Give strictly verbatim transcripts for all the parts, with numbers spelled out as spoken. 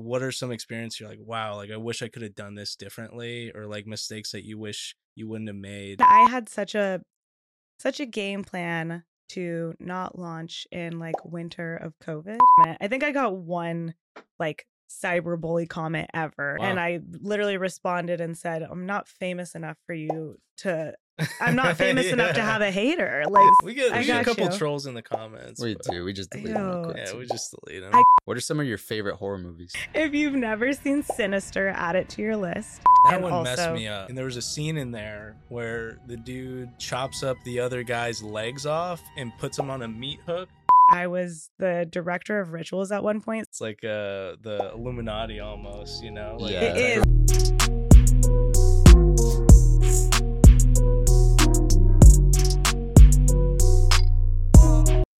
what are some experiences you're like, wow, like I wish I could have done this differently, or like mistakes that you wish you wouldn't have made? I had such a such a game plan to not launch in like winter of COVID. I think I got one like cyberbully comment ever. Wow. And I literally responded and said, I'm not famous enough for you to I'm not famous yeah. enough to have a hater. Like we get, we get a couple you. trolls in the comments. We do. We just delete Yo. them. Yeah, we just delete them. I, what are some of your favorite horror movies? If you've never seen Sinister, add it to your list. That and one also, messed me up. And there was a scene in there where the dude chops up the other guy's legs off and puts him on a meat hook. I was the director of rituals at one point. It's like uh, the Illuminati almost, you know? Like, yeah. It is.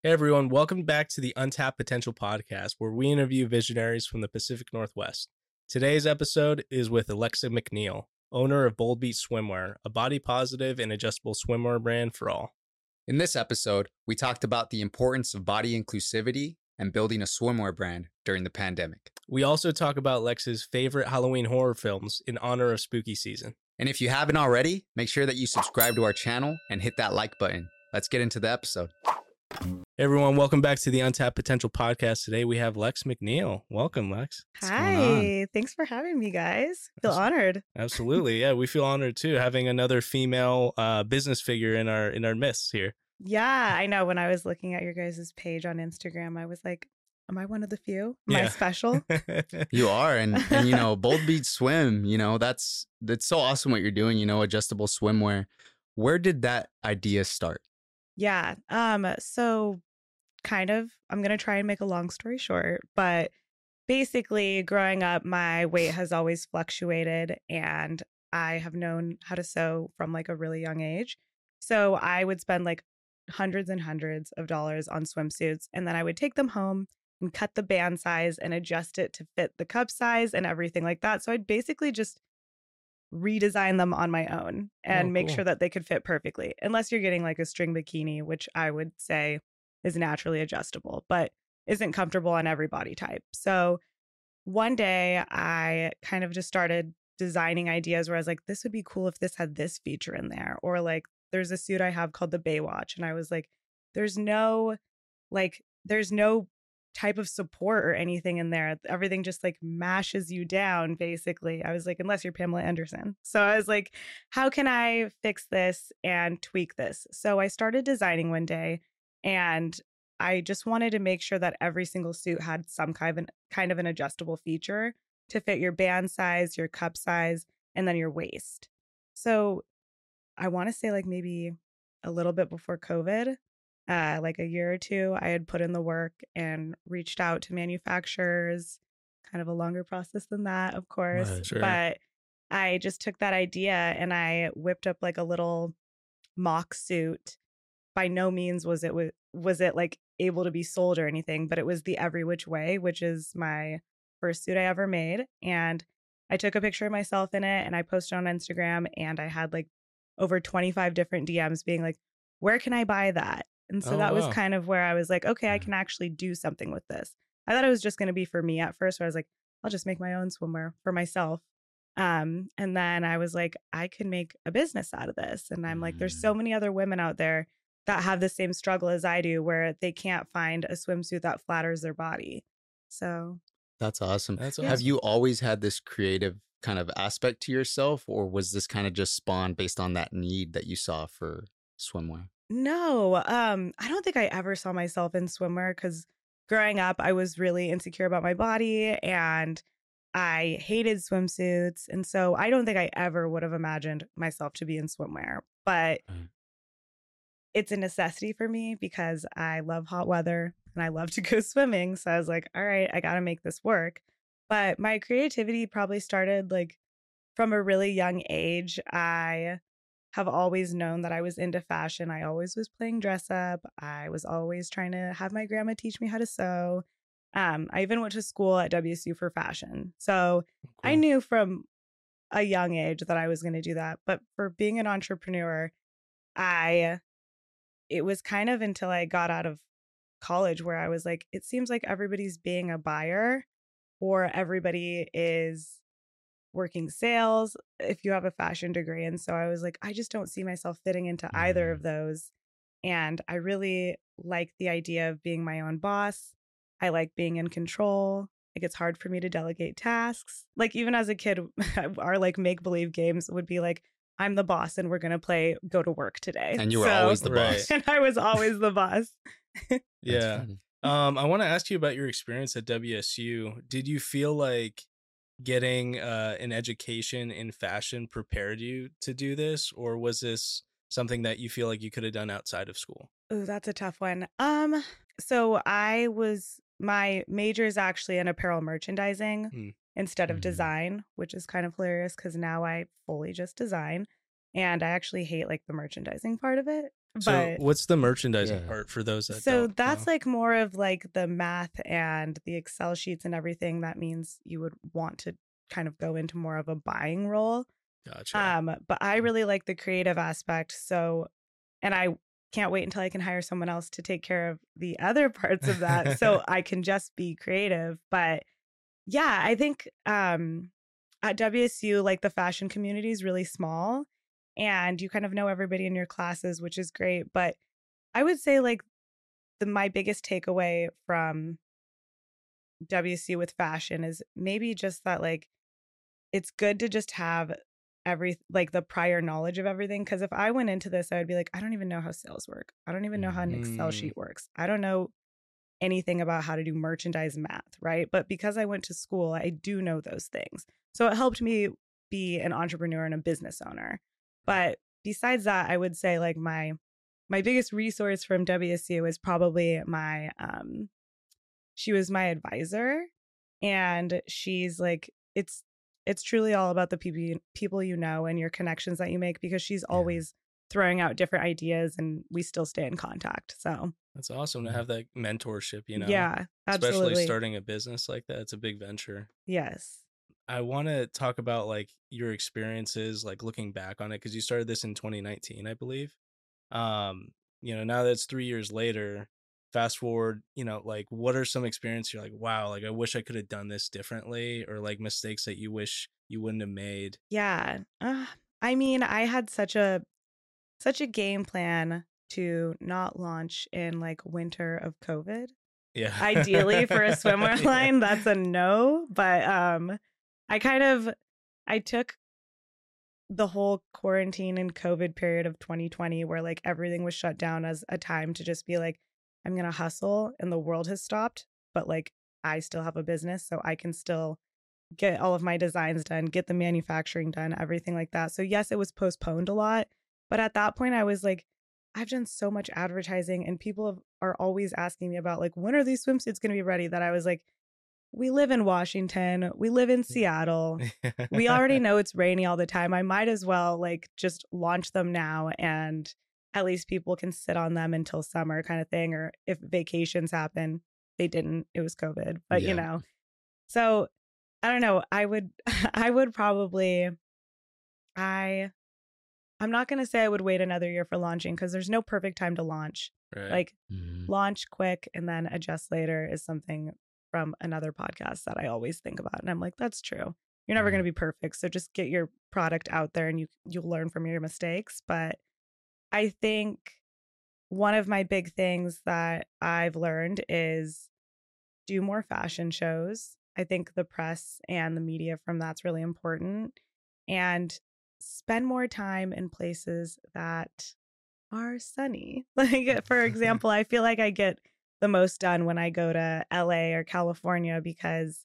Hey everyone, welcome back to the Untapped Potential podcast, where we interview visionaries from the Pacific Northwest. Today's episode is with Alexa McNeil, owner of Bold Beach Swimwear, a body positive and adjustable swimwear brand for all. In this episode, we talked about the importance of body inclusivity and building a swimwear brand during the pandemic. We also talk about Alexa's favorite Halloween horror films in honor of spooky season. And if you haven't already, make sure that you subscribe to our channel and hit that like button. Let's get into the episode. Hey everyone, welcome back to the Untapped Potential podcast. Today we have Lex McNeil. Welcome, Lex. Hi, thanks for having me, guys. Feel honored. Absolutely, yeah, we feel honored too, having another female uh, business figure in our in our midst here. Yeah, I know. When I was looking at your guys' page on Instagram, I was like, am I one of the few? Am yeah. I special? You are, and, and you know, Bold Beach Swim. You know, that's that's so awesome what you're doing. You know, adjustable swimwear. Where did that idea start? Yeah. Um, so kind of, I'm going to try and make a long story short, but basically growing up, my weight has always fluctuated and I have known how to sew from like a really young age. So I would spend like hundreds and hundreds of dollars on swimsuits, and then I would take them home and cut the band size and adjust it to fit the cup size and everything like that. So I'd basically just redesign them on my own and oh, make cool. sure that they could fit perfectly, unless you're getting like a string bikini, which I would say is naturally adjustable, but isn't comfortable on every body type. So one day I kind of just started designing ideas where I was like, this would be cool if this had this feature in there. Or like there's a suit I have called the Baywatch. And I was like, there's no like, there's no type of support or anything in there. Everything just like mashes you down, basically. I was like, unless you're Pamela Anderson. So I was like, how can I fix this and tweak this? So I started designing one day, and I just wanted to make sure that every single suit had some kind of an, kind of an adjustable feature to fit your band size, your cup size, and then your waist. So I want to say like maybe a little bit before COVID, Uh, like a year or two, I had put in the work and reached out to manufacturers, kind of a longer process than that, of course. Right, sure. But I just took that idea and I whipped up like a little mock suit. By no means was it was, was it like able to be sold or anything, but it was the Every Which Way, which is my first suit I ever made. And I took a picture of myself in it and I posted on Instagram, and I had like over twenty-five different D Ms being like, where can I buy that? And so oh, that was wow. kind of where I was like, okay, I can actually do something with this. I thought it was just going to be for me at first, where I was like, I'll just make my own swimwear for myself. Um, and then I was like, I can make a business out of this. And I'm mm. like, there's so many other women out there that have the same struggle as I do, where they can't find a swimsuit that flatters their body. So that's awesome. That's awesome. Have you always had this creative kind of aspect to yourself, or was this kind of just spawned based on that need that you saw for swimwear? No, um, I don't think I ever saw myself in swimwear, because growing up, I was really insecure about my body and I hated swimsuits. And so I don't think I ever would have imagined myself to be in swimwear. But mm. it's a necessity for me because I love hot weather and I love to go swimming. So I was like, all right, I got to make this work. But my creativity probably started like from a really young age. I have always known that I was into fashion. I always was playing dress up. I was always trying to have my grandma teach me how to sew. Um, I even went to school at W S U for fashion. So okay. I knew from a young age that I was going to do that. But for being an entrepreneur, I it was kind of until I got out of college where I was like, it seems like everybody's being a buyer or everybody is working sales if you have a fashion degree. And so I was like, I just don't see myself fitting into mm-hmm. either of those. And I really like the idea of being my own boss. I like being in control. Like, it's hard for me to delegate tasks. Like, even as a kid, our like make-believe games would be like, I'm the boss and we're going to play go to work today. And you were so, always the right. boss. And I was always the boss. Yeah. Um, I want to ask you about your experience at W S U. Did you feel like getting uh, an education in fashion prepared you to do this? Or was this something that you feel like you could have done outside of school? Oh, that's a tough one. Um, so I was, my major is actually in apparel merchandising mm. instead of mm-hmm. design, which is kind of hilarious because now I fully just design and I actually hate like the merchandising part of it. So but, what's the merchandising yeah. part for those? That so don't that's know? Like more of like the math and the Excel sheets and everything. That means you would want to kind of go into more of a buying role. Gotcha. Um, but I really like the creative aspect. So, and I can't wait until I can hire someone else to take care of the other parts of that. So I can just be creative. But yeah, I think um, at W S U, like the fashion community is really small and you kind of know everybody in your classes, which is great. But I would say like the my biggest takeaway from W S U with fashion is maybe just that like it's good to just have every like the prior knowledge of everything, because if I went into this I would be like, I don't even know how sales work, I don't even know how an mm. Excel sheet works, I don't know anything about how to do merchandise math, right? But because I went to school, I do know those things, so it helped me be an entrepreneur and a business owner. But besides that, I would say like my my biggest resource from W S U is probably my um she was my advisor, and she's like, it's It's truly all about the people people you know and your connections that you make, because she's always yeah. throwing out different ideas and we still stay in contact. So that's awesome to have that mentorship, you know. Yeah, absolutely. Especially starting a business like that. It's a big venture. Yes. I want to talk about like your experiences, like looking back on it, because you started this in twenty nineteen, I believe. Um, you know, now that's three years later. Fast forward, you know, like what are some experiences you're like, wow, like I wish I could have done this differently, or like mistakes that you wish you wouldn't have made? Yeah. Uh, I mean, I had such a such a game plan to not launch in like winter of COVID. Yeah. Ideally for a swimwear line, yeah. that's a no. But um, I kind of I took the whole quarantine and COVID period of twenty twenty where like everything was shut down as a time to just be like, I'm going to hustle and the world has stopped, but like I still have a business, so I can still get all of my designs done, get the manufacturing done, everything like that. So yes, it was postponed a lot, but at that point I was like, I've done so much advertising and people have, are always asking me about like, when are these swimsuits going to be ready? That I was like, we live in Washington, we live in Seattle. We already know it's rainy all the time. I might as well like just launch them now and at least people can sit on them until summer kind of thing. Or if vacations happen, they didn't, it was COVID, but yeah. you know, so I don't know. I would, I would probably, I, I'm not going to say I would wait another year for launching, because there's no perfect time to launch, right. like mm-hmm. launch quick and then adjust later is something from another podcast that I always think about. And I'm like, that's true. You're never mm-hmm. going to be perfect. So just get your product out there and you, you'll learn from your mistakes. But I think one of my big things that I've learned is do more fashion shows. I think the press and the media from that's really important, and spend more time in places that are sunny. Like, for example, I feel like I get the most done when I go to L A or California because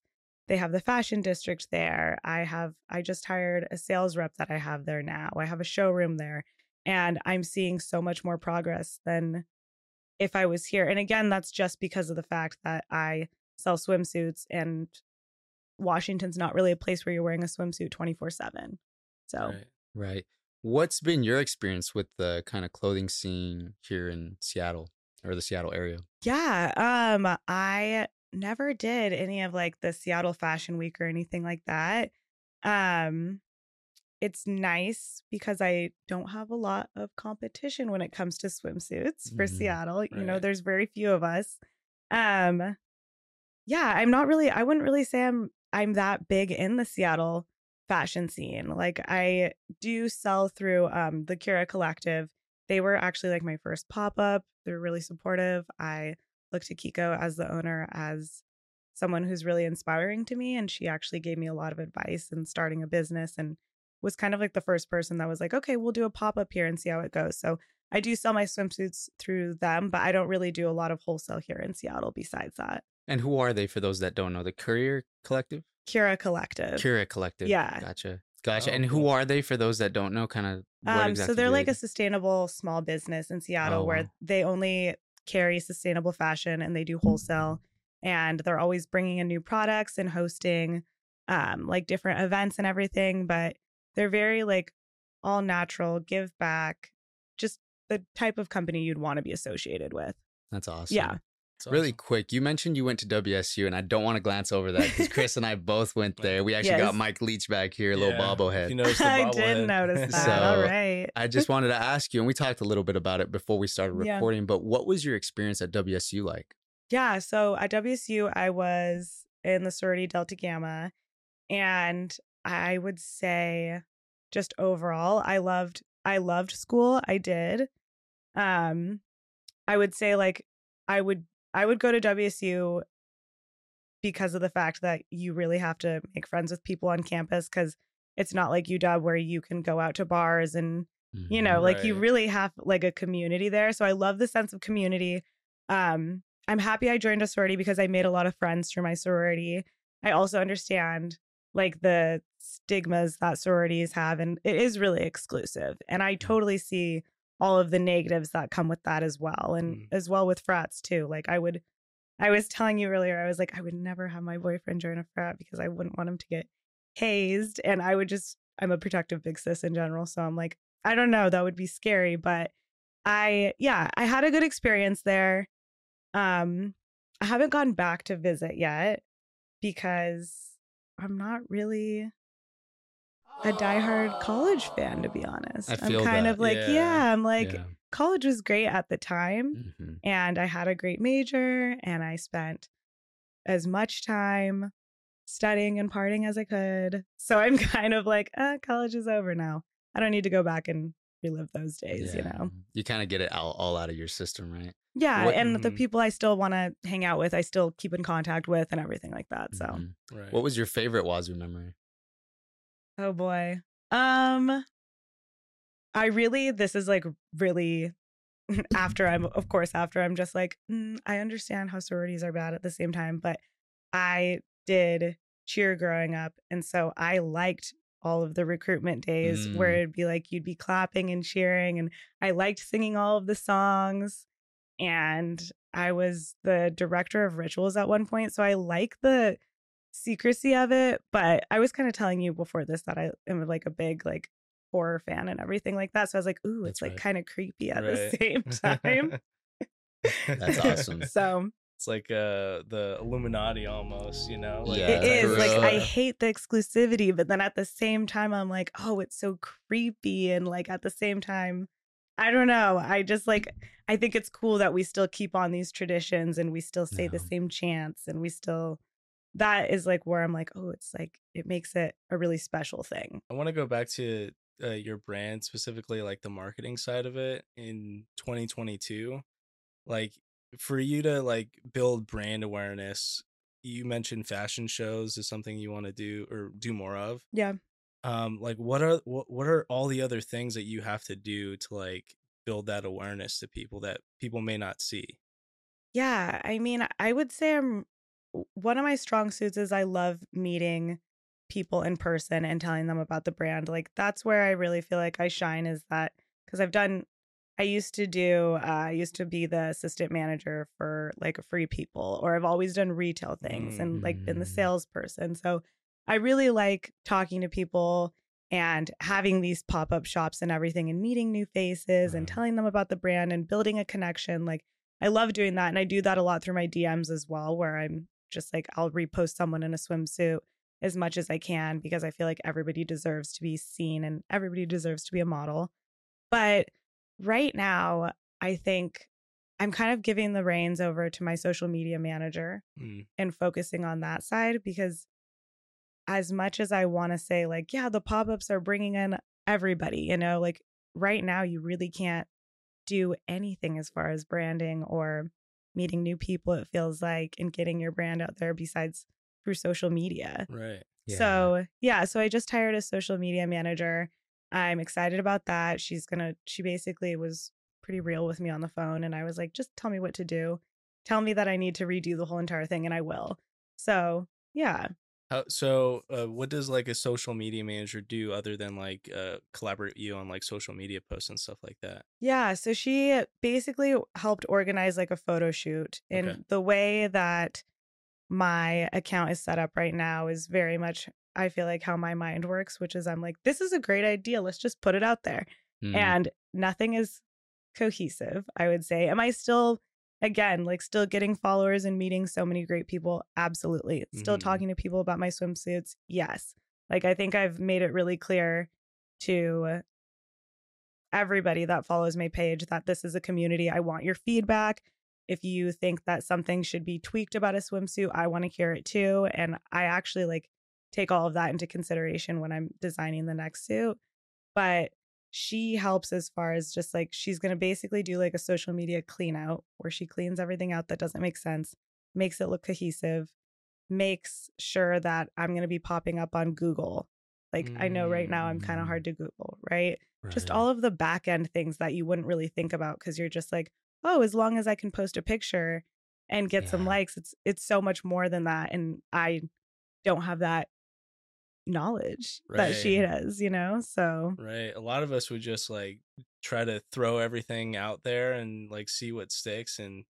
they have the fashion district there. I have, I just hired a sales rep that I have there now. I have a showroom there. And I'm seeing so much more progress than if I was here. And again, that's just because of the fact that I sell swimsuits and Washington's not really a place where you're wearing a swimsuit twenty-four seven. So, right. right. What's been your experience with the kind of clothing scene here in Seattle or the Seattle area? Yeah. Um, I never did any of like the Seattle Fashion Week or anything like that. Um, It's nice because I don't have a lot of competition when it comes to swimsuits for mm-hmm. Seattle. You right. know, there's very few of us. Um, yeah, I'm not really, I wouldn't really say I'm, I'm that big in the Seattle fashion scene. Like, I do sell through um, the Cura Collective. They were actually like my first pop-up. They're really supportive. I look to Kiko as the owner, as someone who's really inspiring to me. And she actually gave me a lot of advice in starting a business and was kind of like the first person that was like, okay, we'll do a pop-up here and see how it goes. So I do sell my swimsuits through them, but I don't really do a lot of wholesale here in Seattle besides that. And who are they for those that don't know? The Cura Collective? Cura Collective. Cura Collective. Yeah. Gotcha. Gotcha. Oh, and who are they for those that don't know? Kind of what um, exactly? So they're like they... a sustainable small business in Seattle, oh, where wow. they only carry sustainable fashion and they do wholesale. And they're always bringing in new products and hosting um, like different events and everything. But they're very like all natural, give back, just the type of company you'd want to be associated with. That's awesome. Yeah. Awesome. Really quick, you mentioned you went to W S U, and I don't want to glance over that because Chris and I both went there. We actually yes. got Mike Leach back here, yeah. little bobblehead. You noticed the bobblehead. I did notice that. So all right. I just wanted to ask you, and we talked a little bit about it before we started recording, yeah. but what was your experience at W S U like? Yeah, so at W S U, I was in the sorority Delta Gamma, and I would say just overall, I loved, I loved school. I did. Um, I would say like I would. I would go to W S U because of the fact that you really have to make friends with people on campus, because it's not like U W where you can go out to bars and, you know, right. like you really have like a community there. So I love the sense of community. Um, I'm happy I joined a sorority because I made a lot of friends through my sorority. I also understand like the stigmas that sororities have, and it is really exclusive. And I totally see all of the negatives that come with that as well. And mm. as well with frats too. Like I would, I was telling you earlier, I was like, I would never have my boyfriend join a frat because I wouldn't want him to get hazed. And I would just, I'm a protective big sis in general. So I'm like, I don't know, that would be scary. But I, yeah, I had a good experience there. Um, I haven't gone back to visit yet because I'm not really a diehard college fan, to be honest. I feel I'm kind that. of like, yeah, yeah I'm like, yeah. college was great at the time, mm-hmm. and I had a great major, and I spent as much time studying and partying as I could. So I'm kind of like, ah, college is over now. I don't need to go back and relive those days, yeah. you know? You kind of get it all, all out of your system, right? Yeah, what, and mm-hmm. the people I still want to hang out with, I still keep in contact with and everything like that, so. Mm-hmm. Right. What was your favorite W S U memory? Oh boy. Um, I really, this is like really after I'm, of course, after I'm just like, mm, I understand how sororities are bad at the same time, but I did cheer growing up. And so I liked all of the recruitment days mm. where it'd be like, you'd be clapping and cheering. And I liked singing all of the songs. And I was the director of rituals at one point. So I like the secrecy of it, but I was kind of telling you before this that I am like a big like horror fan and everything like that. So I was like, ooh, it's That's like right. kind of creepy at right. the same time. That's awesome. So it's like uh the Illuminati almost, you know? Like, yeah, it is real. Like I hate the exclusivity, but then at the same time I'm like, oh, it's so creepy, and like at the same time, I don't know. I just like I think it's cool that we still keep on these traditions and we still say no. the same chants and we still. That is like where I'm like, oh, it's like it makes it a really special thing. I want to go back to uh, your brand, specifically like the marketing side of it in twenty twenty-two. Like for you to like build brand awareness, you mentioned fashion shows is something you want to do or do more of. Yeah. Um, like what are what, what are all the other things that you have to do to like build that awareness to people that people may not see? Yeah, I mean, I would say I'm. One of my strong suits is I love meeting people in person and telling them about the brand. Like that's where I really feel like I shine, is that because I've done, I used to do, uh, I used to be the assistant manager for like Free People, or I've always done retail things and like been the salesperson. So I really like talking to people and having these pop-up shops and everything and meeting new faces and telling them about the brand and building a connection. Like I love doing that. And I do that a lot through my D Ms as well, where I'm just like I'll repost someone in a swimsuit as much as I can, because I feel like everybody deserves to be seen and everybody deserves to be a model. But right now, I think I'm kind of giving the reins over to my social media manager mm. and focusing on that side, because as much as I want to say like, yeah, the pop-ups are bringing in everybody, you know, like right now you really can't do anything as far as branding or meeting new people, it feels like, and getting your brand out there besides through social media. Right. Yeah. So yeah, so I just hired a social media manager. I'm excited about that. She's gonna, she basically was pretty real with me on the phone. And I was like, just tell me what to do. Tell me that I need to redo the whole entire thing and I will. So yeah. How, so uh, what does like a social media manager do other than like uh, collaborate you on like social media posts and stuff like that? Yeah. So she basically helped organize like a photo shoot. And okay. the way that my account is set up right now is very much, I feel like, how my mind works, which is I'm like, this is a great idea. Let's just put it out there. Mm. And nothing is cohesive, I would say. Am I still... Again, like still getting followers and meeting so many great people. Absolutely. Still mm-hmm. talking to people about my swimsuits. Yes. Like I think I've made it really clear to everybody that follows my page that this is a community. I want your feedback. If you think that something should be tweaked about a swimsuit, I want to hear it too. And I actually like take all of that into consideration when I'm designing the next suit. But she helps as far as just like, she's going to basically do like a social media clean out where she cleans everything out that doesn't make sense, makes it look cohesive, makes sure that I'm going to be popping up on Google. Like mm. I know right now I'm kind of hard to Google, right? right? Just all of the back end things that you wouldn't really think about because you're just like, oh, as long as I can post a picture and get yeah. some likes, it's it's so much more than that. And I don't have that knowledge right. that she has, you know? So right, a lot of us would just like try to throw everything out there and like see what sticks, and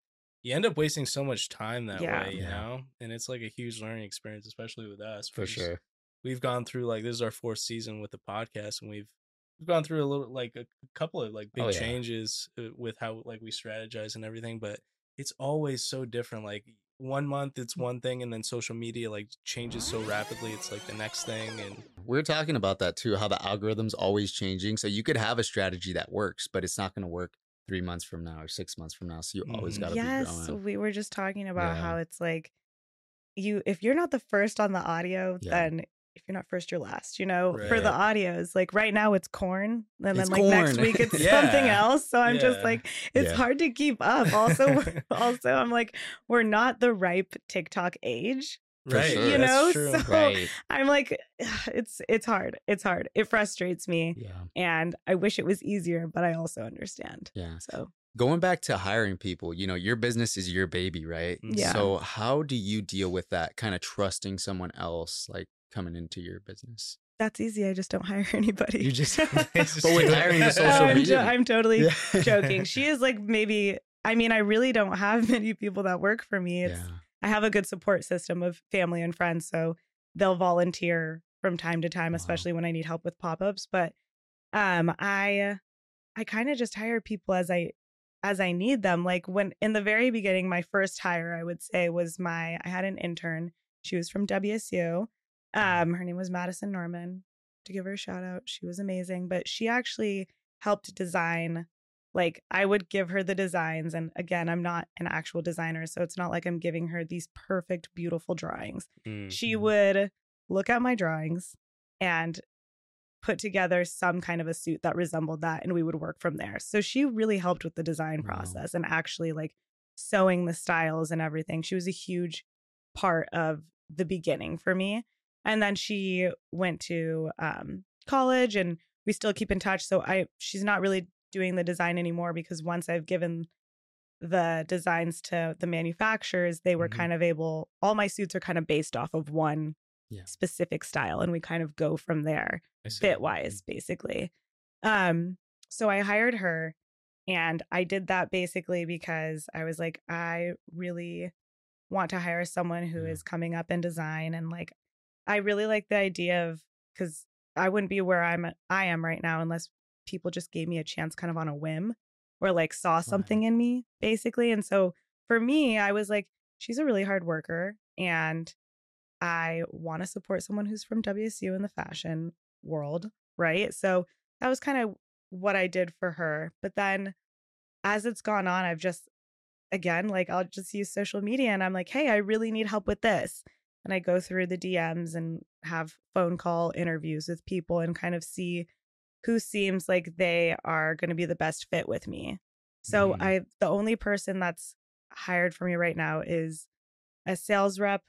you end up wasting so much time that yeah. way, you yeah. know? And it's like a huge learning experience, especially with us, for sure. We've gone through like, this is our fourth season with the podcast, and we've we've gone through a little like a couple of like big oh, yeah. changes with how like we strategize and everything, but it's always so different. Like one month it's one thing, and then social media like changes so rapidly, it's like the next thing. And we're talking about that too, how the algorithm's always changing. So you could have a strategy that works, but it's not going to work three months from now or six months from now. So you always got to yes, be growing. We were just talking about yeah. how it's like, you, if you're not the first on the audio, yeah. then if you're not first, you're last, you know, right. for the audios. Like right now it's corn, and it's then like corn. Next week it's yeah. something else. So I'm yeah. just like, it's yeah. hard to keep up. Also, also I'm like, we're not the ripe TikTok age, right? Sure. You know, so right. I'm like, it's, it's hard. It's hard. It frustrates me. Yeah. And I wish it was easier, but I also understand. Yeah. So going back to hiring people, you know, your business is your baby, right? Yeah. So how do you deal with that kind of trusting someone else? Like, coming into your business? That's easy. I just don't hire anybody. You just, but with hiring the social oh, I'm media. Jo- I'm totally yeah. joking. She is like, maybe, I mean, I really don't have many people that work for me. It's, yeah. I have a good support system of family and friends. So they'll volunteer from time to time, wow. especially when I need help with pop-ups. But um, I, I kind of just hire people as I, as I need them. Like when, in the very beginning, my first hire, I would say was my, I had an intern. She was from W S U. Um, her name was Madison Norman, to give her a shout out. She was amazing, but she actually helped design. Like I would give her the designs. And again, I'm not an actual designer, so it's not like I'm giving her these perfect, beautiful drawings. Mm-hmm. She would look at my drawings and put together some kind of a suit that resembled that. And we would work from there. So she really helped with the design wow. process and actually like sewing the styles and everything. She was a huge part of the beginning for me. And then she went to um, college, and we still keep in touch. So I, she's not really doing the design anymore, because once I've given the designs to the manufacturers, they were mm-hmm. kind of able, all my suits are kind of based off of one yeah. specific style. And we kind of go from there fit wise, mm-hmm. basically. Um, so I hired her, and I did that basically because I was like, I really want to hire someone who yeah. is coming up in design, and like, I really like the idea of, because I wouldn't be where I'm I am right now unless people just gave me a chance kind of on a whim, or like saw something wow. in me, basically. And so for me, I was like, she's a really hard worker, and I want to support someone who's from W S U in the fashion world, right? So that was kind of what I did for her. But then as it's gone on, I've just again, like I'll just use social media and I'm like, hey, I really need help with this. And I go through the D Ms and have phone call interviews with people and kind of see who seems like they are going to be the best fit with me. So mm. I, the only person that's hired for me right now is a sales rep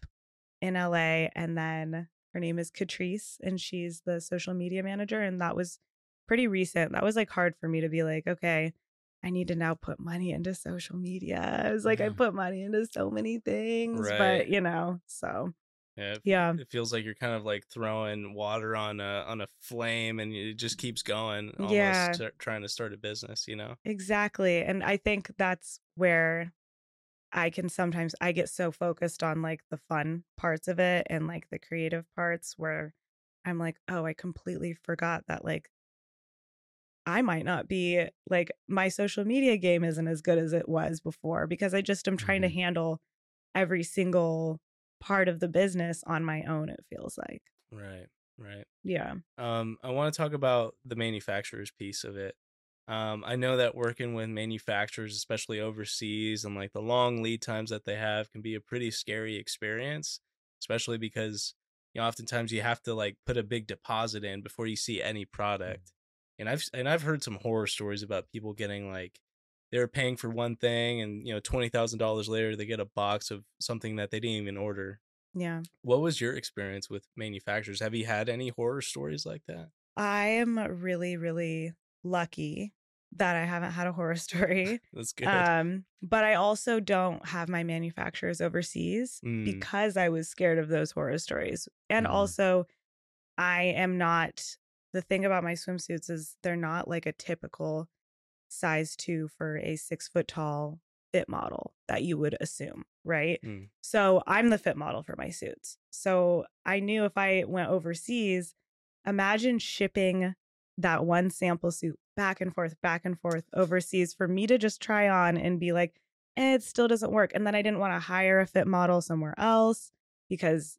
in L A. And then her name is Catrice and she's the social media manager. And that was pretty recent. That was like hard for me to be like, okay, I need to now put money into social media. It's like, yeah. I put money into so many things, right. but you know, so. Yeah it, yeah. It feels like you're kind of like throwing water on a on a flame and it just keeps going. Almost yeah. t- trying to start a business, you know? Exactly. And I think that's where I can sometimes I get so focused on like the fun parts of it and like the creative parts where I'm like, oh, I completely forgot that like I might not be like my social media game isn't as good as it was before because I just am trying mm-hmm. to handle every single part of the business on my own, it feels like. Right, right. Yeah. Um, I want to talk about the manufacturer's piece of it. Um, I know that working with manufacturers, especially overseas, and like the long lead times that they have can be a pretty scary experience, especially because, you know, oftentimes you have to like put a big deposit in before you see any product. And I've and I've heard some horror stories about people getting like, they're paying for one thing and, you know, twenty thousand dollars later, they get a box of something that they didn't even order. Yeah. What was your experience with manufacturers? Have you had any horror stories like that? I am really, really lucky that I haven't had a horror story. That's good. Um, but I also don't have my manufacturers overseas mm. because I was scared of those horror stories. And mm. also, I am not, the thing about my swimsuits is they're not like a typical size two for a six foot tall fit model that you would assume, right? Mm. So I'm the fit model for my suits. So I knew if I went overseas, imagine shipping that one sample suit back and forth, back and forth overseas for me to just try on and be like, eh, it still doesn't work. And then I didn't want to hire a fit model somewhere else because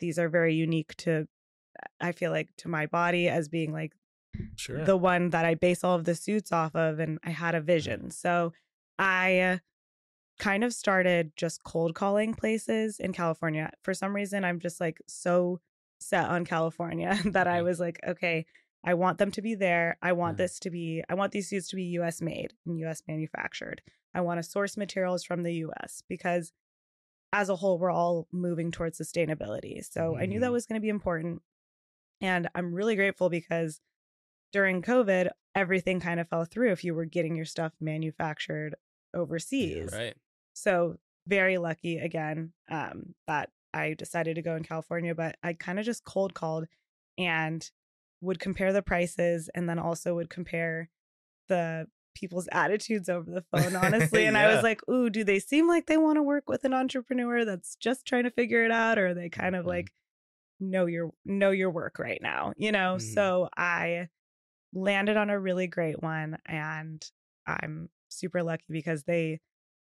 these are very unique to, I feel like, to my body as being like, sure. the one that I base all of the suits off of, and I had a vision. So I kind of started just cold calling places in California. For some reason, I'm just like so set on California that I was like, okay, I want them to be there. I want this to be, I want these suits to be U S made and U S manufactured. I want to source materials from the U S because as a whole, we're all moving towards sustainability. So mm-hmm. I knew that was going to be important. And I'm really grateful because during COVID, everything kind of fell through if you were getting your stuff manufactured overseas. Yeah, right. So very lucky again um, that I decided to go in California, but I kind of just cold called and would compare the prices and then also would compare the people's attitudes over the phone, honestly. And yeah. I was like, ooh, do they seem like they want to work with an entrepreneur that's just trying to figure it out? Or are they kind of mm-hmm. like, know your, know your work right now, you know? Mm-hmm. So I landed on a really great one and I'm super lucky because they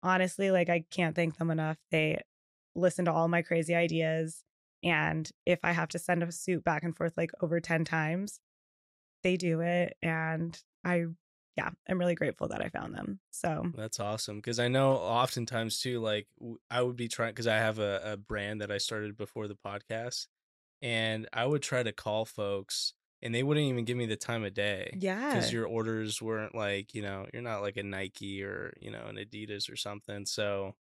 honestly, like, I can't thank them enough. They listen to all my crazy ideas, and if I have to send a suit back and forth like over ten times, they do it. And I yeah I'm really grateful that I found them. So that's awesome, because I know oftentimes too, like, I would be trying, because I have a, a brand that I started before the podcast, and I would try to call folks and they wouldn't even give me the time of day. Yeah. Because your orders weren't like, you know, you're not like a Nike or, you know, an Adidas or something. So,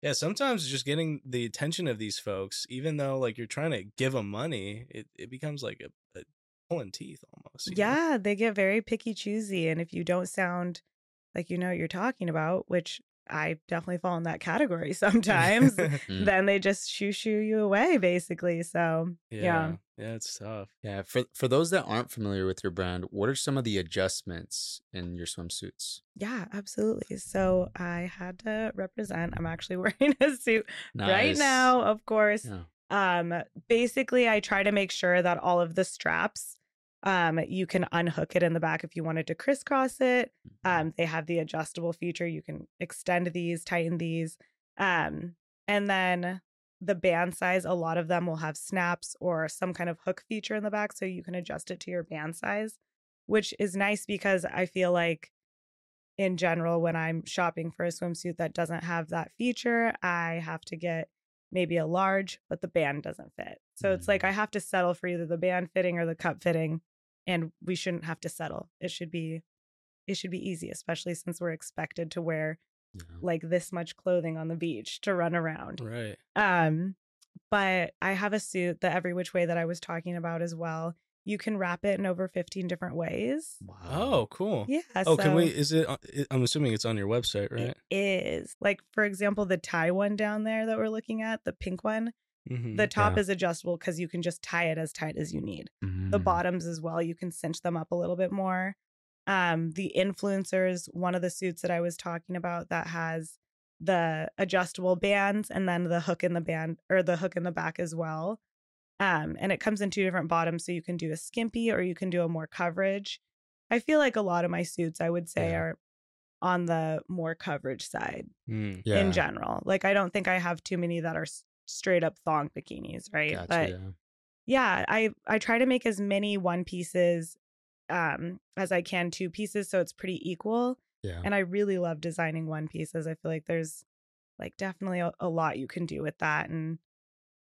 yeah, sometimes just getting the attention of these folks, even though like you're trying to give them money, it, it becomes like a, a pulling teeth almost. Yeah. Know? They get very picky, choosy. And if you don't sound like you know what you're talking about, which I definitely fall in that category sometimes, then they just shoo shoo you away, basically. So yeah, yeah, yeah, it's tough. Yeah, for for those that aren't familiar with your brand, what are some of the adjustments in your swimsuits? Yeah, absolutely. So I had to represent. I'm actually wearing a suit nice. right now, of course. Yeah. Um, basically, I try to make sure that all of the straps, Um, you can unhook it in the back if you wanted to crisscross it. Um, they have the adjustable feature. You can extend these, tighten these. Um, and then the band size, a lot of them will have snaps or some kind of hook feature in the back, so you can adjust it to your band size, which is nice because I feel like in general, when I'm shopping for a swimsuit that doesn't have that feature, I have to get maybe a large, but the band doesn't fit. So mm-hmm. it's like I have to settle for either the band fitting or the cup fitting, and we shouldn't have to settle. It should be it should be easy, especially since we're expected to wear yeah. like this much clothing on the beach to run around. Right. Um, but I have a suit, the Every Which Way that I was talking about as well. You can wrap it in over fifteen different ways. Wow. Oh, cool. Yeah. Oh, so can we, is it, I'm assuming it's on your website, right? It is. Like, for example, the tie one down there that we're looking at, the pink one, mm-hmm. the top yeah. is adjustable because you can just tie it as tight as you need. Mm-hmm. The bottoms as well, you can cinch them up a little bit more. Um, the influencers, one of the suits that I was talking about that has the adjustable bands and then the hook in the band or the hook in the back as well. Um, and it comes in two different bottoms, so you can do a skimpy or you can do a more coverage. I feel like a lot of my suits, I would say, yeah. are on the more coverage side mm, yeah. in general. Like, I don't think I have too many that are s- straight up thong bikinis, right? Gotcha, but yeah. yeah, I I try to make as many one pieces um, as I can, two pieces, so it's pretty equal. Yeah. And I really love designing one pieces. I feel like there's like definitely a, a lot you can do with that. And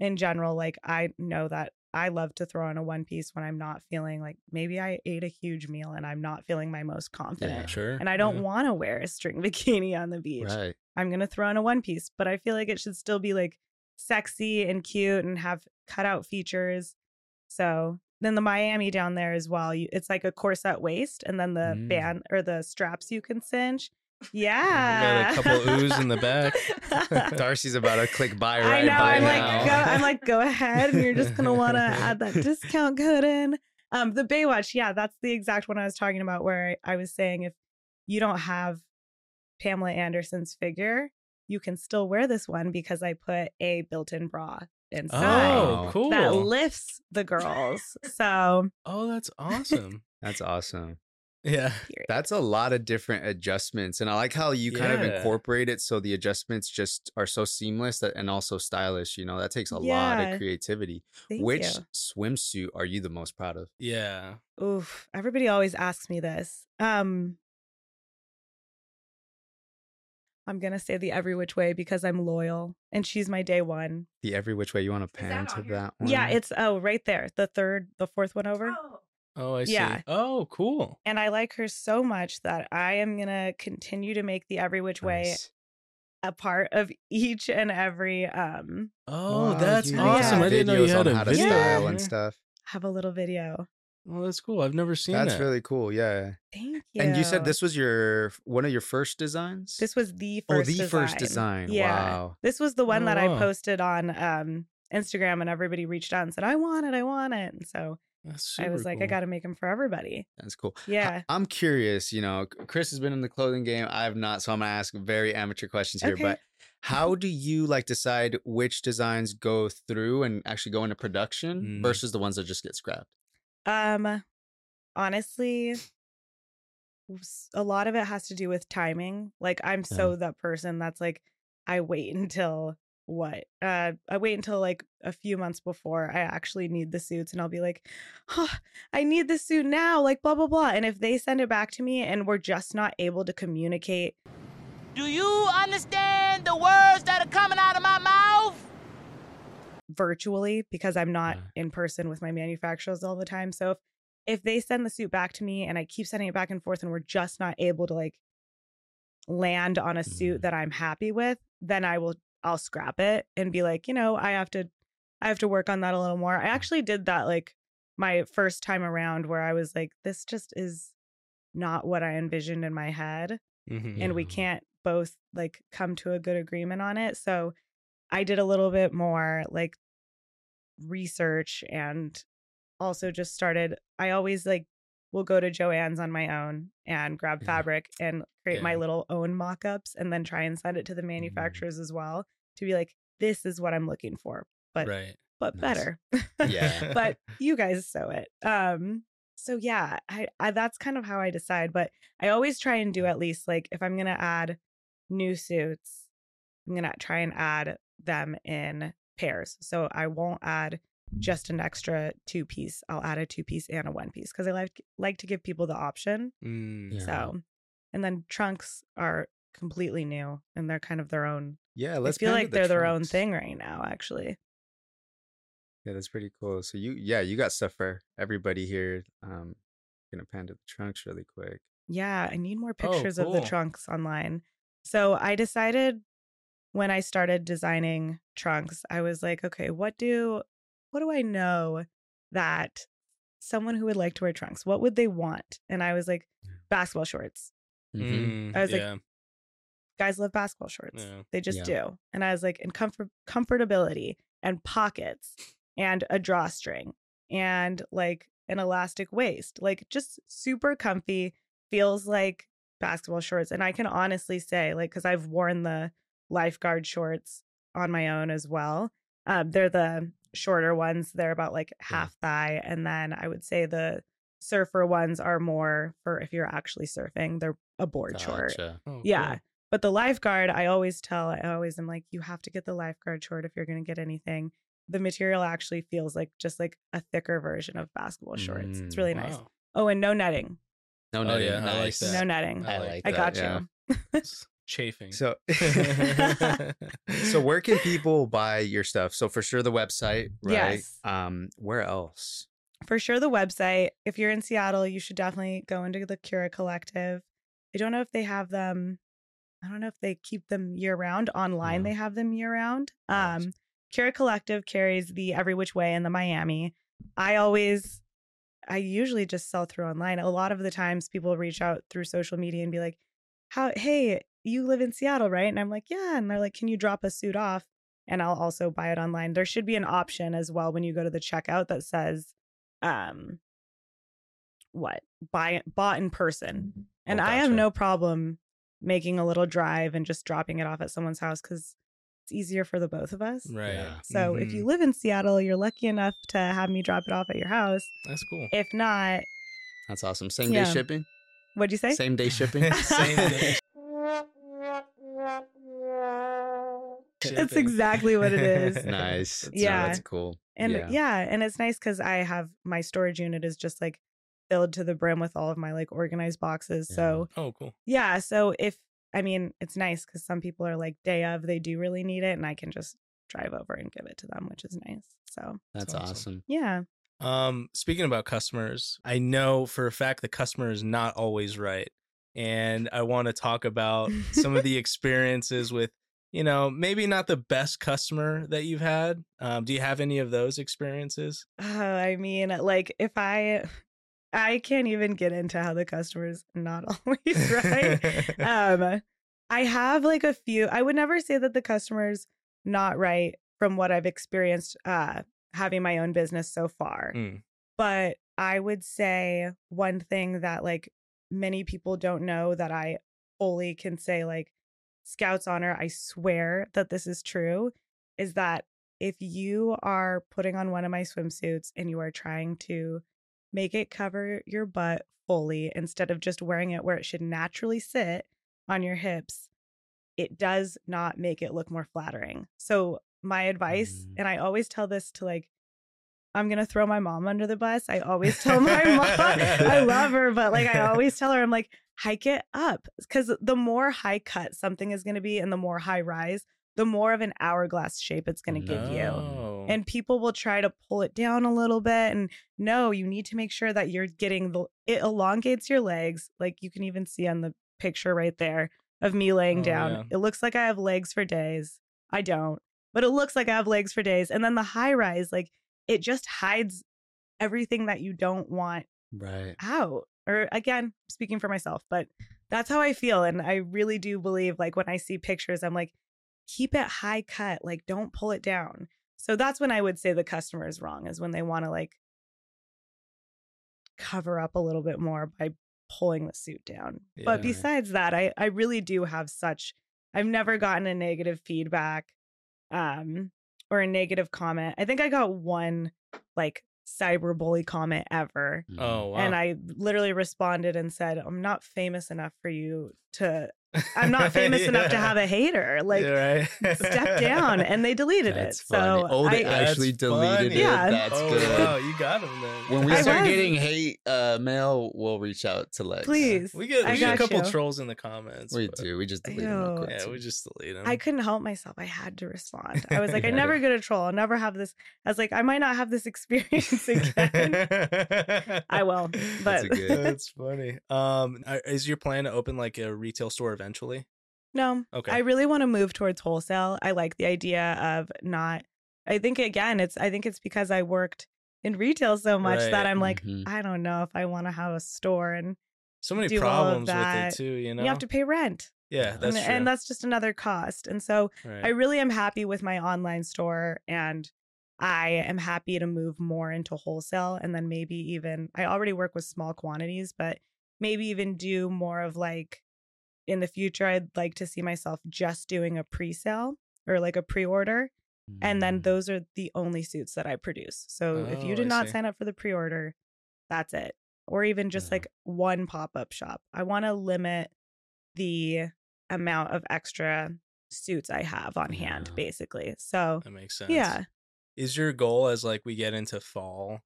in general, like, I know that I love to throw on a one piece when I'm not feeling like maybe I ate a huge meal and I'm not feeling my most confident. Yeah, sure. And I don't yeah. want to wear a string bikini on the beach. Right. I'm going to throw on a one piece, but I feel like it should still be like sexy and cute and have cutout features. So then the Miami down there as well. You, it's like a corset waist and then the mm. band or the straps you can cinch. Yeah, you got a couple oohs in the back. Darcy's about to click buy right I know. Buy I'm now. Like, go, I'm like, go ahead, and you're just gonna want to add that discount code in. Um, the Baywatch, yeah, that's the exact one I was talking about, where I, I was saying if you don't have Pamela Anderson's figure, you can still wear this one because I put a built-in bra inside. Oh, cool! That lifts the girls. So, oh, that's awesome. That's awesome. Yeah, that's a lot of different adjustments, and I like how you kind yeah. of incorporate it so the adjustments just are so seamless that, and also stylish. You know, that takes a yeah. lot of creativity. Thank Which you. swimsuit are you the most proud of? Yeah. Oof! Everybody always asks me this. Um, I'm gonna say the Every Which Way because I'm loyal, and she's my day one. The Every Which Way. You want to pan that to on that one? Yeah, it's oh right there, the third, the fourth one over. Oh. Oh, I see. Yeah. Oh, cool. And I like her so much that I am going to continue to make the Every Which Way nice. a part of each and every. Um, oh, wow, that's you, awesome. Yeah. I didn't know you had a how video. To style yeah. and stuff. Have a little video. Well, that's cool. I've never seen that's that. That's really cool. Yeah. Thank you. And you said this was your one of your first designs? This was the first design. Oh, the design. first design. Yeah. Wow. This was the one oh, that wow. I posted on um, Instagram, and everybody reached out and said, I want it. I want it. And so. I was like, cool. I got to make them for everybody. That's cool. Yeah. I'm curious, you know, Chris has been in the clothing game. I have not. So I'm going to ask very amateur questions here. Okay. But how do you like decide which designs go through and actually go into production mm. versus the ones that just get scrapped? Um, honestly, a lot of it has to do with timing. Like, I'm yeah. so that person that's like, I wait until what uh I wait until like a few months before I actually need the suits, and I'll be like, oh, I need this suit now, like blah blah blah. And if they send it back to me and we're just not able to communicate, do you understand the words that are coming out of my mouth virtually, because I'm not yeah. in person with my manufacturers all the time. So if, if they send the suit back to me and I keep sending it back and forth and we're just not able to like land on a suit mm. that I'm happy with, then I will I'll scrap it and be like, you know, I have to, I have to work on that a little more. I actually did that like my first time around, where I was like, this just is not what I envisioned in my head. Mm-hmm. And we can't both like come to a good agreement on it. So I did a little bit more like research, and also just started. I always like will go to Joann's on my own and grab yeah. fabric and create yeah. my little own mock-ups, and then try and send it to the manufacturers mm-hmm. as well, to be like, this is what I'm looking for, but right. but nice. better. Yeah. But you guys sew it. Um. So yeah, I, I that's kind of how I decide. But I always try and do at least like, if I'm gonna add new suits, I'm gonna try and add them in pairs. So I won't add just an extra two piece. I'll add a two piece and a one piece because I like like to give people the option. Mm, yeah. So And then trunks are completely new, and they're kind of their own. Yeah, let's I feel like the they're trunks. Their own thing right now, actually. Yeah, that's pretty cool. So you, yeah, you got stuff for everybody here. Um, gonna pan to the trunks really quick. Yeah, I need more pictures oh, cool. of the trunks online. So I decided when I started designing trunks, I was like, okay, what do what do I know that someone who would like to wear trunks, what would they want? And I was like, basketball shorts. Mm-hmm. I was yeah. like, guys love basketball shorts. Yeah. They just yeah. do. And I was like, and comfort comfortability and pockets and a drawstring and like an elastic waist, like just super comfy, feels like basketball shorts. And I can honestly say, like, because I've worn the lifeguard shorts on my own as well. Um, they're the shorter ones. They're about like half yeah. thigh. And then I would say the surfer ones are more for if you're actually surfing. They're a board gotcha. Short. Oh, yeah. Cool. But the lifeguard, I always tell, I always am like, you have to get the lifeguard short if you're going to get anything. The material actually feels like just like a thicker version of basketball shorts. Mm, it's really wow. nice. Oh, and no netting. No netting. Oh, yeah, nice. I like that. No netting. I like that. I got yeah. you. Chafing. So, so where can people buy your stuff? So for sure the website, right? Yes. Um, where else? For sure the website. If you're in Seattle, you should definitely go into the Cura Collective. I don't know if they have them. I don't know if they keep them year round. Online, no. they have them year round. Um, nice. Cura Collective carries the Every Which Way and the Miami. I always, I usually just sell through online. A lot of the times people reach out through social media and be like, "How? Hey, you live in Seattle, right?" And I'm like, "Yeah." And they're like, "Can you drop a suit off?" And I'll also buy it online. There should be an option as well when you go to the checkout that says, um, what? Buy, bought in person. And oh, gotcha. I have no problem making a little drive and just dropping it off at someone's house because it's easier for the both of us. Right. Yeah. So mm-hmm. if you live in Seattle, you're lucky enough to have me drop it off at your house. That's cool. If not. That's awesome. Same yeah. day shipping. What'd you say? Same day shipping. Same day. That's exactly what it is. Nice. Yeah. So that's cool. And yeah. yeah. And it's nice because I have my storage unit is just like filled to the brim with all of my like organized boxes. Yeah. So oh, cool. Yeah. So if I mean, it's nice because some people are like day of, they do really need it, and I can just drive over and give it to them, which is nice. So that's awesome. awesome. Yeah. Um, speaking about customers, I know for a fact the customer is not always right, and I want to talk about some of the experiences with, you know, maybe not the best customer that you've had. Um, do you have any of those experiences? Uh, I mean, like if I. I can't even get into how the customer's not always right. um, I have like a few. I would never say that the customer's not right from what I've experienced uh, having my own business so far. Mm. But I would say one thing that like many people don't know that I fully can say like Scout's honor, I swear that this is true, is that if you are putting on one of my swimsuits and you are trying to make it cover your butt fully instead of just wearing it where it should naturally sit on your hips, it does not make it look more flattering. So my advice, mm. and I always tell this to like, I'm going to throw my mom under the bus. I always tell my mom, I love her, but like I always tell her, I'm like, hike it up. Because the more high cut something is going to be and the more high rise, the more of an hourglass shape it's going to no. give you. And people will try to pull it down a little bit. And no, you need to make sure that you're getting the, it elongates your legs. Like you can even see on the picture right there of me laying oh, down. Yeah. It looks like I have legs for days. I don't, but it looks like I have legs for days. And then the high rise, like it just hides everything that you don't want right. out. Or again, speaking for myself, but that's how I feel. And I really do believe like when I see pictures, I'm like, keep it high cut, like don't pull it down. So that's when I would say the customer is wrong, is when they want to like cover up a little bit more by pulling the suit down. Yeah. But besides that, I, I really do have such, I've never gotten a negative feedback um, or a negative comment. I think I got one like cyberbully comment ever. Oh, wow. And I literally responded and said, I'm not famous enough for you to I'm not famous yeah. enough to have a hater. Like, right. Step down, and they deleted that's it. Funny. So oh, they I, actually deleted funny. It. Yeah. That's oh, good. Wow, you got them then. When we I start was. Getting hate uh, mail, we'll reach out to Lex. Please, we get, we get a couple you. Trolls in the comments. We do. We just delete them. Real quick. Yeah, we just delete them. I couldn't help myself. I had to respond. I was like, I never get a troll. I'll never have this. I was like, I might not have this experience again. I will. But that's, a good, that's funny. Um, is your plan to open like a retail store eventually? No. Okay. I really want to move towards wholesale. I like the idea of not. I think again, it's. I think it's because I worked in retail so much right. that I'm like, mm-hmm. I don't know if I want to have a store and so many do problems all of that. With it too. You know, you have to pay rent. Yeah, that's and, true. And that's just another cost. And so right. I really am happy with my online store, and I am happy to move more into wholesale, and then maybe even I already work with small quantities, but maybe even do more of like in the future. I'd like to see myself just doing a pre-sale or like a pre-order. Mm. And then those are the only suits that I produce. So oh, if you did I not see. sign up for the pre-order, that's it. Or even just yeah. like one pop-up shop. I want to limit the amount of extra suits I have on yeah. hand, basically. So that makes sense. Yeah. Is your goal as like we get into fall,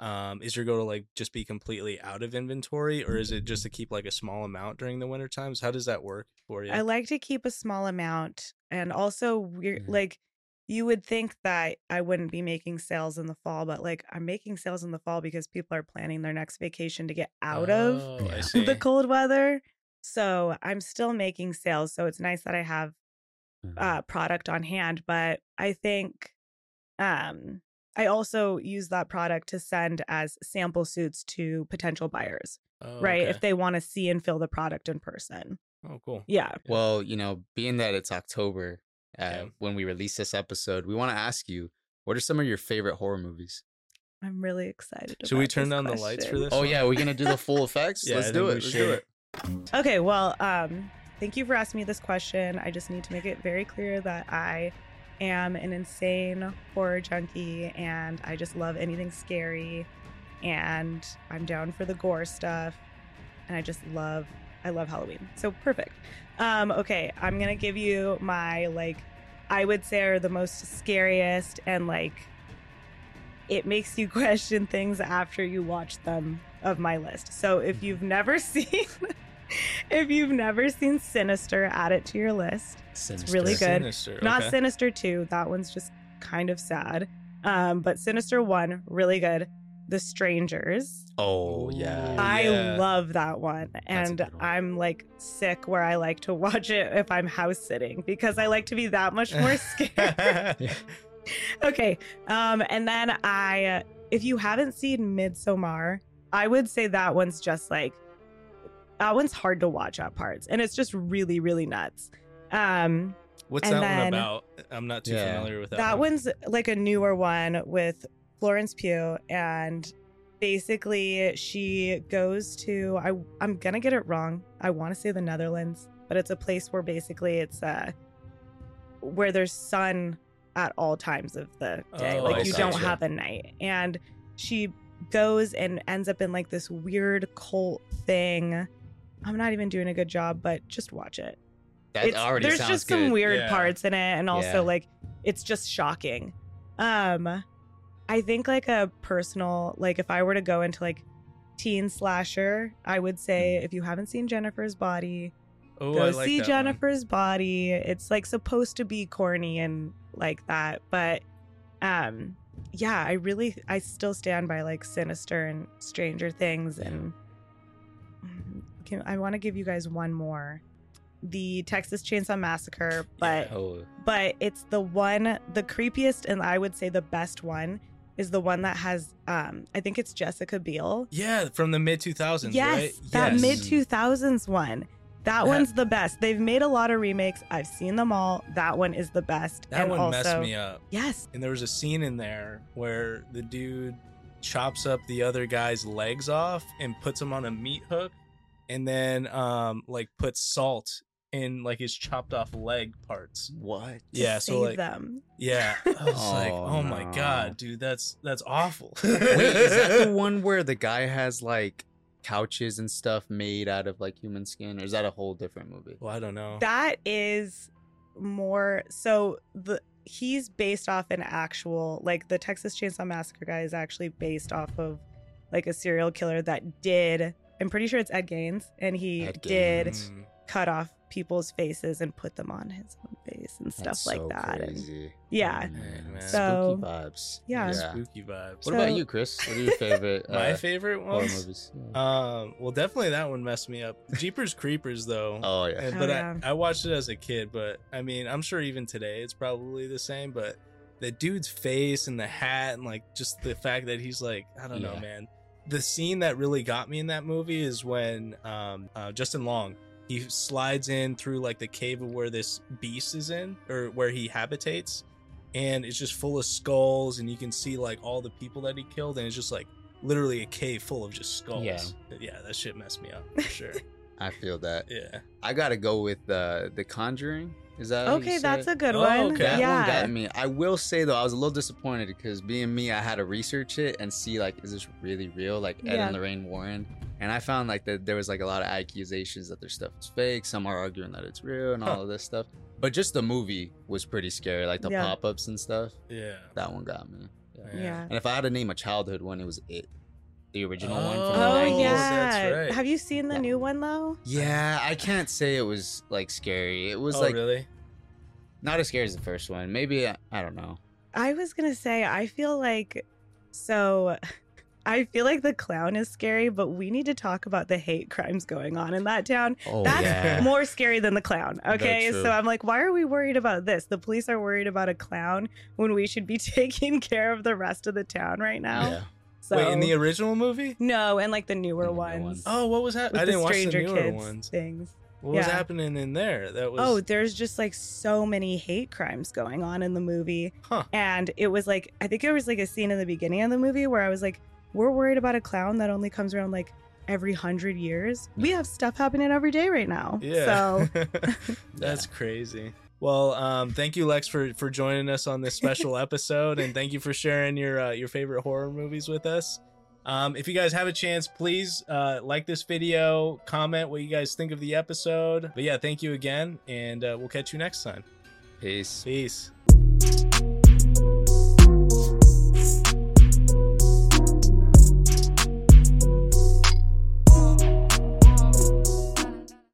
um, is your goal to like just be completely out of inventory, or is it just to keep like a small amount during the winter times? How does that work for you? I like to keep a small amount, and also we're mm-hmm. like you would think that I wouldn't be making sales in the fall, but like I'm making sales in the fall because people are planning their next vacation to get out oh, of I see. The cold weather. So I'm still making sales. So it's nice that I have uh, product on hand. But I think um, I also use that product to send as sample suits to potential buyers, oh, right? Okay. If they want to see and feel the product in person. Oh, cool. Yeah. Well, you know, being that it's October uh, yeah. when we release this episode, we want to ask you, what are some of your favorite horror movies? I'm really excited. Should about we turn down question. The lights for this? Oh, one? Yeah. We're going to do the full effects. Yeah, Let's do it. Let's do it. Okay, well, um, thank you for asking me this question. I just need to make it very clear that I am an insane horror junkie, and I just love anything scary, and I'm down for the gore stuff, and I just love, I love Halloween. So perfect. Um, okay, I'm gonna give you my, like, I would say are the most scariest, and like, it makes you question things after you watch them of my list. So if you've never seen, if you've never seen Sinister, add it to your list. Sinister. It's really good. Sinister, okay. Not Sinister two. That one's just kind of sad. Um, but Sinister one, really good. The Strangers. Oh, yeah. I yeah. love that one. And one. I'm like sick where I like to watch it if I'm house sitting because I like to be that much more scared. yeah. Okay. Um, and then I, if you haven't seen Midsommar, I would say that one's just like, that one's hard to watch at parts. And it's just really, really nuts. Um, What's that then, one about? I'm not too yeah. familiar with that. That one. one's like a newer one with Florence Pugh. And basically she goes to, I, I'm going to get it wrong. I want to say the Netherlands, but it's a place where basically it's uh, where there's sun at all times of the day. Oh, like you don't have a night. And she goes and ends up in like this weird cult thing. I'm not even doing a good job, but just watch it. That it's, already there's sounds just good. Some weird yeah. parts in it, and also yeah. like it's just shocking. Um, I think like a personal, like if I were to go into like teen slasher, I would say if you haven't seen Jennifer's Body, Ooh, go like see Jennifer's one. Body. It's like supposed to be corny and like that, but um. Yeah, I really, I still stand by like Sinister and Stranger Things. And can, I want to give you guys one more. The Texas Chainsaw Massacre, but, yeah, oh. but it's the one, the creepiest and I would say the best one is the one that has, um, I think it's Jessica Biel. Yeah, from the mid two thousands, yes, right? That yes, that mid two thousands one. That one's the best. They've made a lot of remakes. I've seen them all. That one is the best. That and one also, messed me up. Yes. And there was a scene in there where the dude chops up the other guy's legs off and puts him on a meat hook and then um, like puts salt in like his chopped off leg parts. What? Yeah. So like, them. Yeah. I was oh, like, oh no. my God, dude, that's that's awful. Wait, is that the one where the guy has like couches and stuff made out of like human skin, or is that a whole different movie? Well, I don't know. That is more so the he's based off an actual, like the Texas Chainsaw Massacre guy is actually based off of like a serial killer that did, I'm pretty sure it's Ed Gein, and he Ed did Gaines. cut off people's faces and put them on his own face and stuff. That's like so that. Crazy. And, yeah. Man, man. So, spooky vibes. Yeah. yeah. Spooky vibes. What so, about you, Chris? What are your favorite? Uh, my favorite ones? Horror movies? Yeah. Um, well, definitely that one messed me up. Jeepers Creepers, though. Oh, yeah. And, but oh, yeah. I, I watched it as a kid, but I mean, I'm sure even today it's probably the same, but the dude's face and the hat and like just the fact that he's like, I don't yeah. know, man. The scene that really got me in that movie is when um, uh, Justin Long, he slides in through like the cave of where this beast is in, or where he habitates, and it's just full of skulls, and you can see like all the people that he killed, and it's just like literally a cave full of just skulls. Yeah, yeah, that shit messed me up for sure. I feel that. Yeah, I gotta go with uh, The Conjuring. Is that okay? That's it? a good oh, one. Okay. That yeah. one got me. I will say though, I was a little disappointed because being me, I had to research it and see like, is this really real? Like Ed yeah. and Lorraine Warren. And I found like that there was like a lot of accusations that their stuff is fake. Some are arguing that it's real and all huh. of this stuff. But just the movie was pretty scary, like the yeah. pop-ups and stuff. Yeah, that one got me. Yeah. yeah. And if I had to name a childhood one, it was It. The original oh, one from the nineties. Oh, yeah. That's right. Have you seen the yeah. new one, though? Yeah, I can't say it was, like, scary. It was, oh, like... really? Not as scary as the first one. Maybe, I, I don't know. I was going to say, I feel like... So, I feel like the clown is scary, but we need to talk about the hate crimes going on in that town. Oh, That's yeah. more scary than the clown, okay? So, I'm like, why are we worried about this? The police are worried about a clown when we should be taking care of the rest of the town right now. Yeah. So, Wait, in the original movie? No, and like the newer the ones. ones. Oh, what was happening? I didn't watch the newer kids ones. Things. What yeah. was happening in there? That was. Oh, there's just like so many hate crimes going on in the movie. Huh. And it was like, I think it was like a scene in the beginning of the movie where I was like, we're worried about a clown that only comes around like every hundred years. We have stuff happening every day right now. Yeah. So That's yeah. crazy. Well, um, thank you, Lex, for, for joining us on this special episode, and thank you for sharing your uh, your favorite horror movies with us. Um, if you guys have a chance, please uh, like this video, comment what you guys think of the episode. But yeah, thank you again, and uh, we'll catch you next time. Peace. Peace.